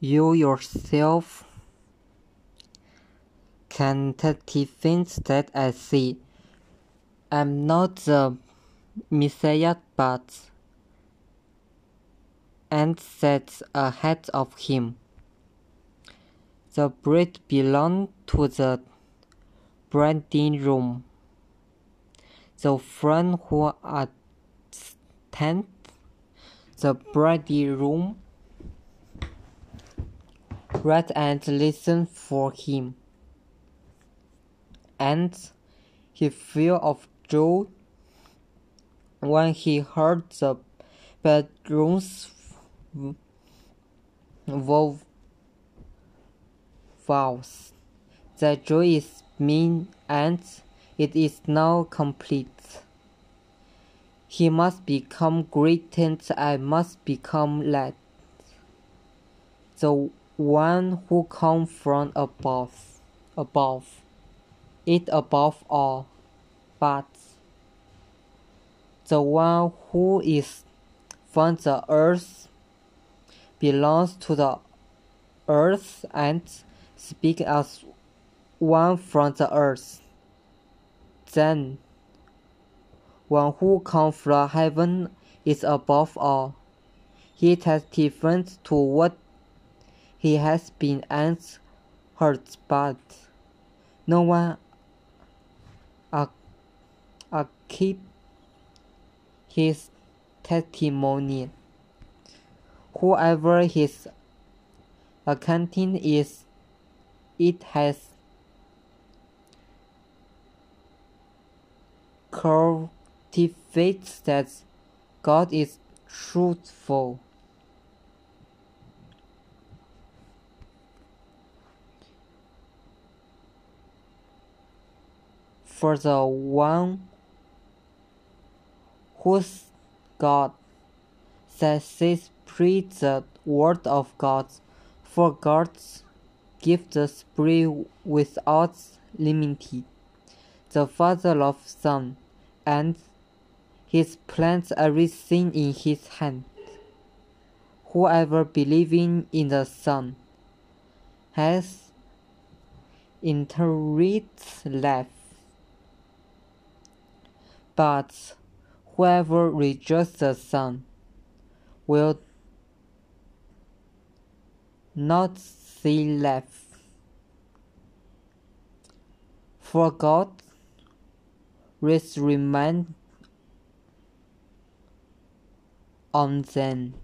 You yourself can take the things that I see. I'm not the Messiah, but and sets ahead of him. The bread belonged to the branding room. The friend who attended the branding room read and listened for him, and he fell of joy when he heard the bedroom's vows. The joy is mean and it is now complete. He must become great and I must become light, the one who comes from above, it above all, but the one who is from the earth belongs to the earth and speaks as one from the earth. Then, one who comes from heaven is above all. He testifies to what he has been and heard, but no one keeps his testimony. Whoever his accounting is, it has cultivates that God is truthful. For the one whose God says, preach the word of God, for God gives the Spirit without limit. The Father loves Son, and He plants everything in His hand. Whoever believing in the Son has inherent life, but whoever rejects the Son will not see life. For God remains on them.